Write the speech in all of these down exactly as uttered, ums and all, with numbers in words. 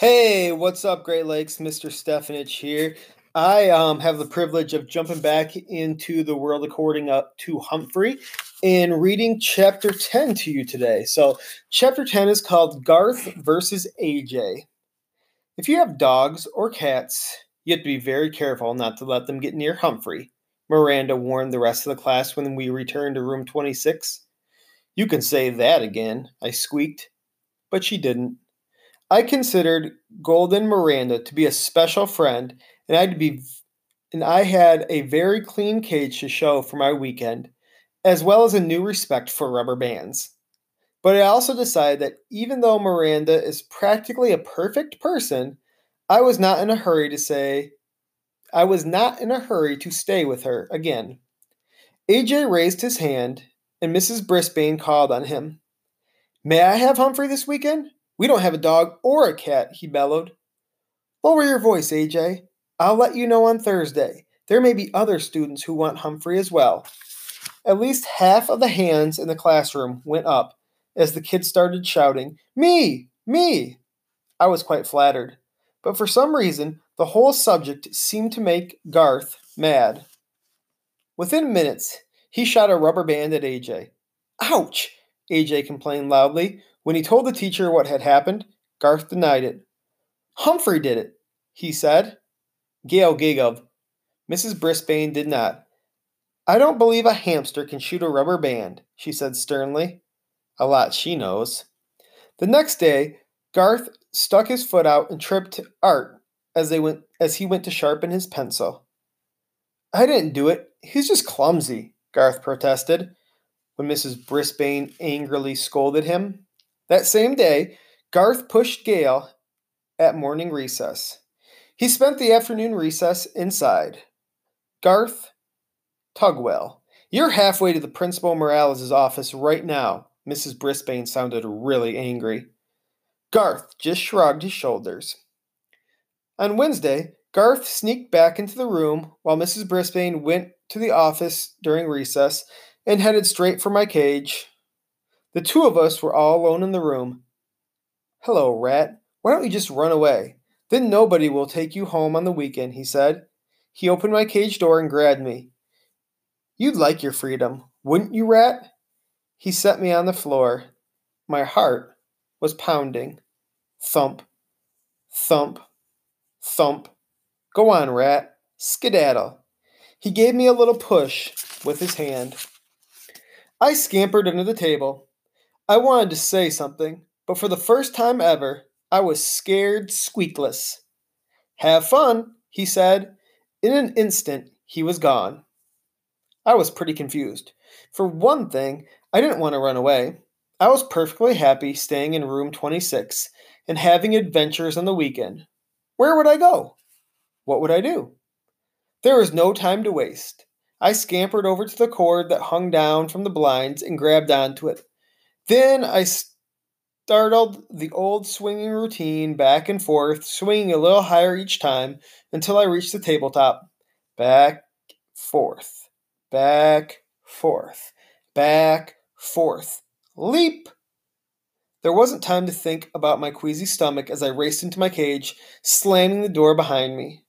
Hey, what's up, Great Lakes? Mister Stefanich here. I um, have the privilege of jumping back into the world according up to Humphrey and reading Chapter ten to you today. So Chapter ten is called Garth versus A J. If you have dogs or cats, you have to be very careful not to let them get near Humphrey, Miranda warned the rest of the class when we returned to room twenty-six. You can say that again, I squeaked, but she didn't. I considered Golden Miranda to be a special friend, and I'd be, and I had a very clean cage to show for my weekend, as well as a new respect for rubber bands. But I also decided that even though Miranda is practically a perfect person, I was not in a hurry to say, I was not in a hurry to stay with her again. A J raised his hand, and Missus Brisbane called on him. May I have Humphrey this weekend? We don't have a dog or a cat, he bellowed. Lower your voice, A J. I'll let you know on Thursday. There may be other students who want Humphrey as well. At least half of the hands in the classroom went up as the kids started shouting, Me! Me! I was quite flattered. But for some reason, the whole subject seemed to make Garth mad. Within minutes, he shot a rubber band at A J. Ouch! A J complained loudly. When he told the teacher what had happened, Garth denied it. Humphrey did it, he said. Gail giggled. Missus Brisbane did not. I don't believe a hamster can shoot a rubber band, she said sternly. A lot she knows. The next day, Garth stuck his foot out and tripped Art as they went as he went to sharpen his pencil. I didn't do it. He's just clumsy, Garth protested when Missus Brisbane angrily scolded him. That same day, Garth pushed Gail at morning recess. He spent the afternoon recess inside. Garth Tugwell, you're halfway to the Principal Morales' office right now. Missus Brisbane sounded really angry. Garth just shrugged his shoulders. On Wednesday, Garth sneaked back into the room while Missus Brisbane went to the office during recess and headed straight for my cage. The two of us were all alone in the room. Hello, rat. Why don't you just run away? Then nobody will take you home on the weekend, he said. He opened my cage door and grabbed me. You'd like your freedom, wouldn't you, rat? He set me on the floor. My heart was pounding. Thump, thump, thump. Go on, rat. Skedaddle. He gave me a little push with his hand. I scampered under the table. I wanted to say something, but for the first time ever, I was scared squeakless. Have fun, he said. In an instant, he was gone. I was pretty confused. For one thing, I didn't want to run away. I was perfectly happy staying in room twenty-six and having adventures on the weekend. Where would I go? What would I do? There was no time to waste. I scampered over to the cord that hung down from the blinds and grabbed onto it. Then I started the old swinging routine back and forth, swinging a little higher each time until I reached the tabletop. Back, forth, back, forth, back, forth. Leap! There wasn't time to think about my queasy stomach as I raced into my cage, slamming the door behind me.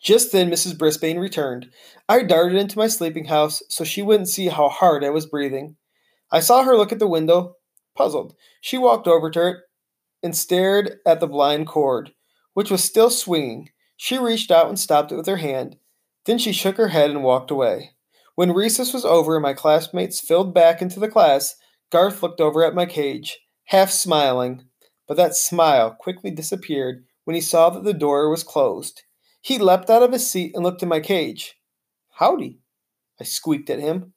Just then, Missus Brisbane returned. I darted into my sleeping house so she wouldn't see how hard I was breathing. I saw her look at the window. Puzzled, she walked over to it and stared at the blind cord, which was still swinging. She reached out and stopped it with her hand. Then she shook her head and walked away. When recess was over and my classmates filed back into the class, Garth looked over at my cage, half smiling, but that smile quickly disappeared when he saw that the door was closed. He leapt out of his seat and looked in my cage. Howdy, I squeaked at him.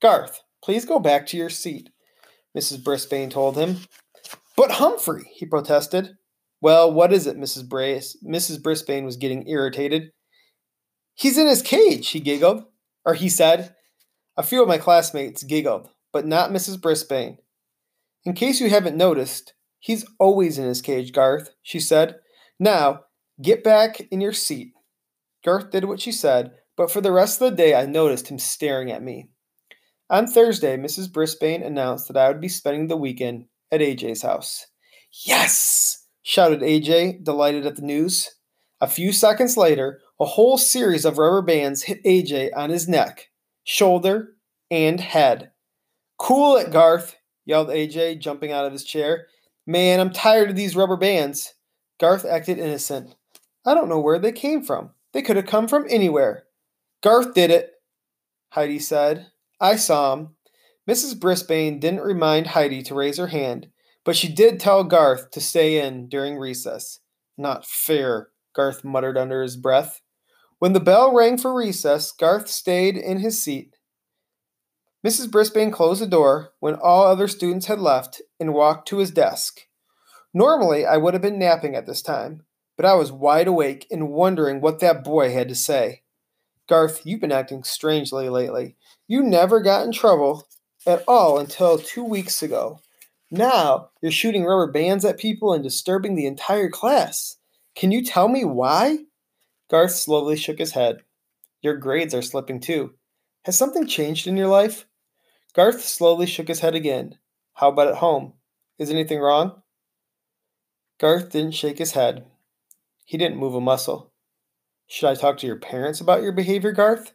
Garth, please go back to your seat, Missus Brisbane told him. But Humphrey, he protested. Well, what is it, Missus Brace? Missus Brisbane was getting irritated. He's in his cage, he giggled, or he said. A few of my classmates giggled, but not Missus Brisbane. In case you haven't noticed, he's always in his cage, Garth, she said. Now, get back in your seat. Garth did what she said, but for the rest of the day I noticed him staring at me. On Thursday, Missus Brisbane announced that I would be spending the weekend at A J's house. Yes! shouted A J, delighted at the news. A few seconds later, a whole series of rubber bands hit A J on his neck, shoulder, and head. "Cool it, Garth," yelled A J, jumping out of his chair. "Man, I'm tired of these rubber bands." Garth acted innocent. "I don't know where they came from. They could have come from anywhere." "Garth did it," Heidi said. "I saw him." Missus Brisbane didn't remind Heidi to raise her hand, but she did tell Garth to stay in during recess. "Not fair," Garth muttered under his breath. When the bell rang for recess, Garth stayed in his seat. Missus Brisbane closed the door when all other students had left and walked to his desk. Normally, I would have been napping at this time, but I was wide awake and wondering what that boy had to say. "Garth, you've been acting strangely lately. You never got in trouble at all until two weeks ago. Now, you're shooting rubber bands at people and disturbing the entire class. Can you tell me why?" Garth slowly shook his head. "Your grades are slipping too. Has something changed in your life?" Garth slowly shook his head again. "How about at home? Is anything wrong?" Garth didn't shake his head. He didn't move a muscle. "Should I talk to your parents about your behavior, Garth?"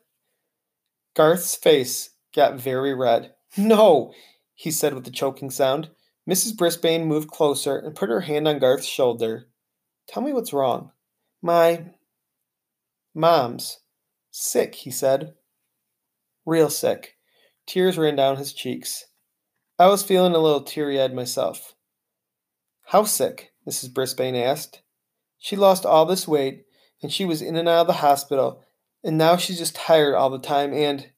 Garth's face got very red. "No," he said with a choking sound. Missus Brisbane moved closer and put her hand on Garth's shoulder. "Tell me what's wrong." My mom's sick, he said. "Real sick." Tears ran down his cheeks. I was feeling a little teary-eyed myself. "How sick?" Missus Brisbane asked. "She lost all this weight, and she was in and out of the hospital, and now she's just tired all the time, and—"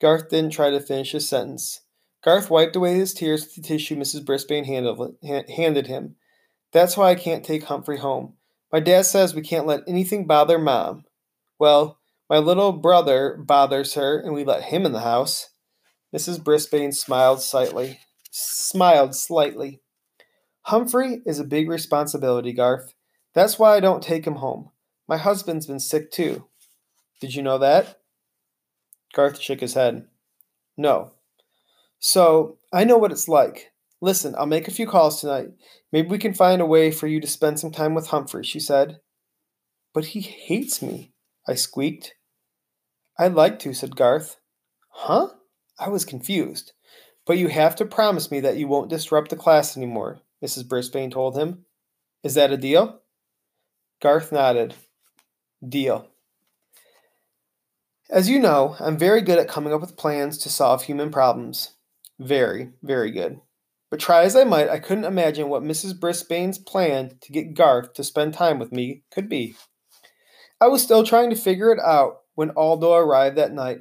Garth didn't try to finish his sentence. Garth wiped away his tears with the tissue Missus Brisbane handed him. "That's why I can't take Humphrey home. My dad says we can't let anything bother Mom. Well, my little brother bothers her, and we let him in the house." Missus Brisbane smiled slightly. Smiled slightly. "Humphrey is a big responsibility, Garth. That's why I don't take him home. My husband's been sick, too. Did you know that?" Garth shook his head. "No. So, I know what it's like. Listen, I'll make a few calls tonight. Maybe we can find a way for you to spend some time with Humphrey," she said. "But he hates me," I squeaked. "I'd like to," said Garth. "Huh?" I was confused. "But you have to promise me that you won't disrupt the class anymore," Missus Brisbane told him. "Is that a deal?" Garth nodded. "Deal." As you know, I'm very good at coming up with plans to solve human problems. Very, very good. But try as I might, I couldn't imagine what Missus Brisbane's plan to get Garth to spend time with me could be. I was still trying to figure it out when Aldo arrived that night.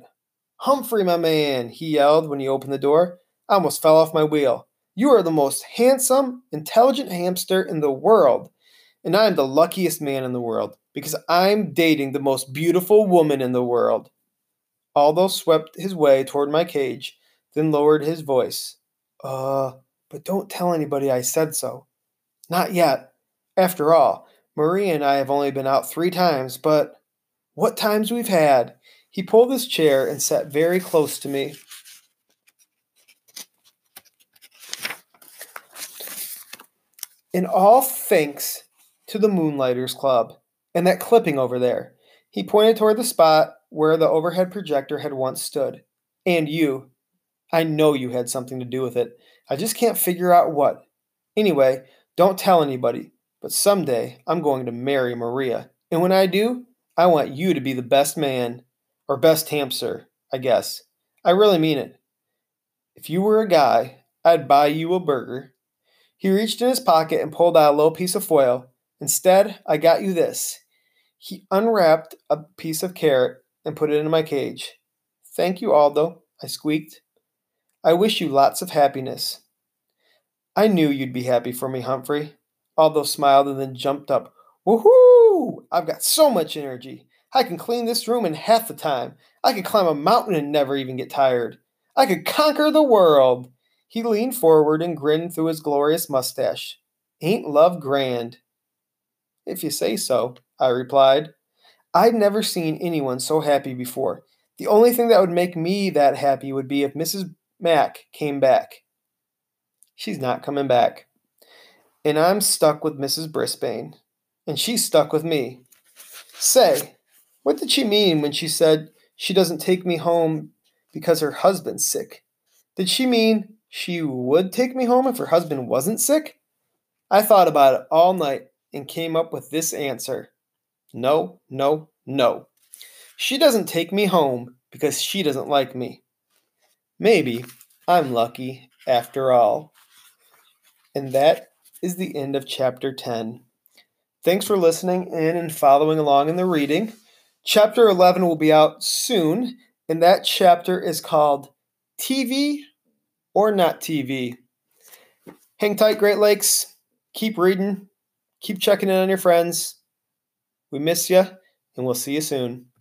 "Humphrey, my man," he yelled when he opened the door. I almost fell off my wheel. "You are the most handsome, intelligent hamster in the world. And I'm the luckiest man in the world, because I'm dating the most beautiful woman in the world." Aldo swept his way toward my cage, then lowered his voice. Uh, but don't tell anybody I said so. Not yet. After all, Marie and I have only been out three times, but what times we've had." He pulled his chair and sat very close to me. "And all thanks to the Moonlighters Club and that clipping over there." He pointed toward the spot where the overhead projector had once stood. "And you. I know you had something to do with it. I just can't figure out what. Anyway, don't tell anybody. But someday, I'm going to marry Maria. And when I do, I want you to be the best man. Or best hamster, I guess. I really mean it. If you were a guy, I'd buy you a burger." He reached in his pocket and pulled out a little piece of foil. "Instead, I got you this." He unwrapped a piece of carrot and put it in my cage. "Thank you, Aldo," I squeaked. "I wish you lots of happiness." "I knew you'd be happy for me, Humphrey." Aldo smiled and then jumped up. "Woohoo! I've got so much energy. I can clean this room in half the time. I could climb a mountain and never even get tired. I could conquer the world." He leaned forward and grinned through his glorious mustache. "Ain't love grand?" "If you say so," I replied. I'd never seen anyone so happy before. The only thing that would make me that happy would be if Missus Mack came back. She's not coming back. and I'm stuck with Missus Brisbane, and she's stuck with me. Say, what did she mean when she said she doesn't take me home because her husband's sick? Did she mean she would take me home if her husband wasn't sick? I thought about it all night and came up with this answer. No, no, no. She doesn't take me home because she doesn't like me. Maybe I'm lucky after all. And that is the end of chapter ten. Thanks for listening in and following along in the reading. Chapter eleven will be out soon, and that chapter is called T V or Not T V. Hang tight, Great Lakes. Keep reading. Keep checking in on your friends. We miss you, and we'll see you soon.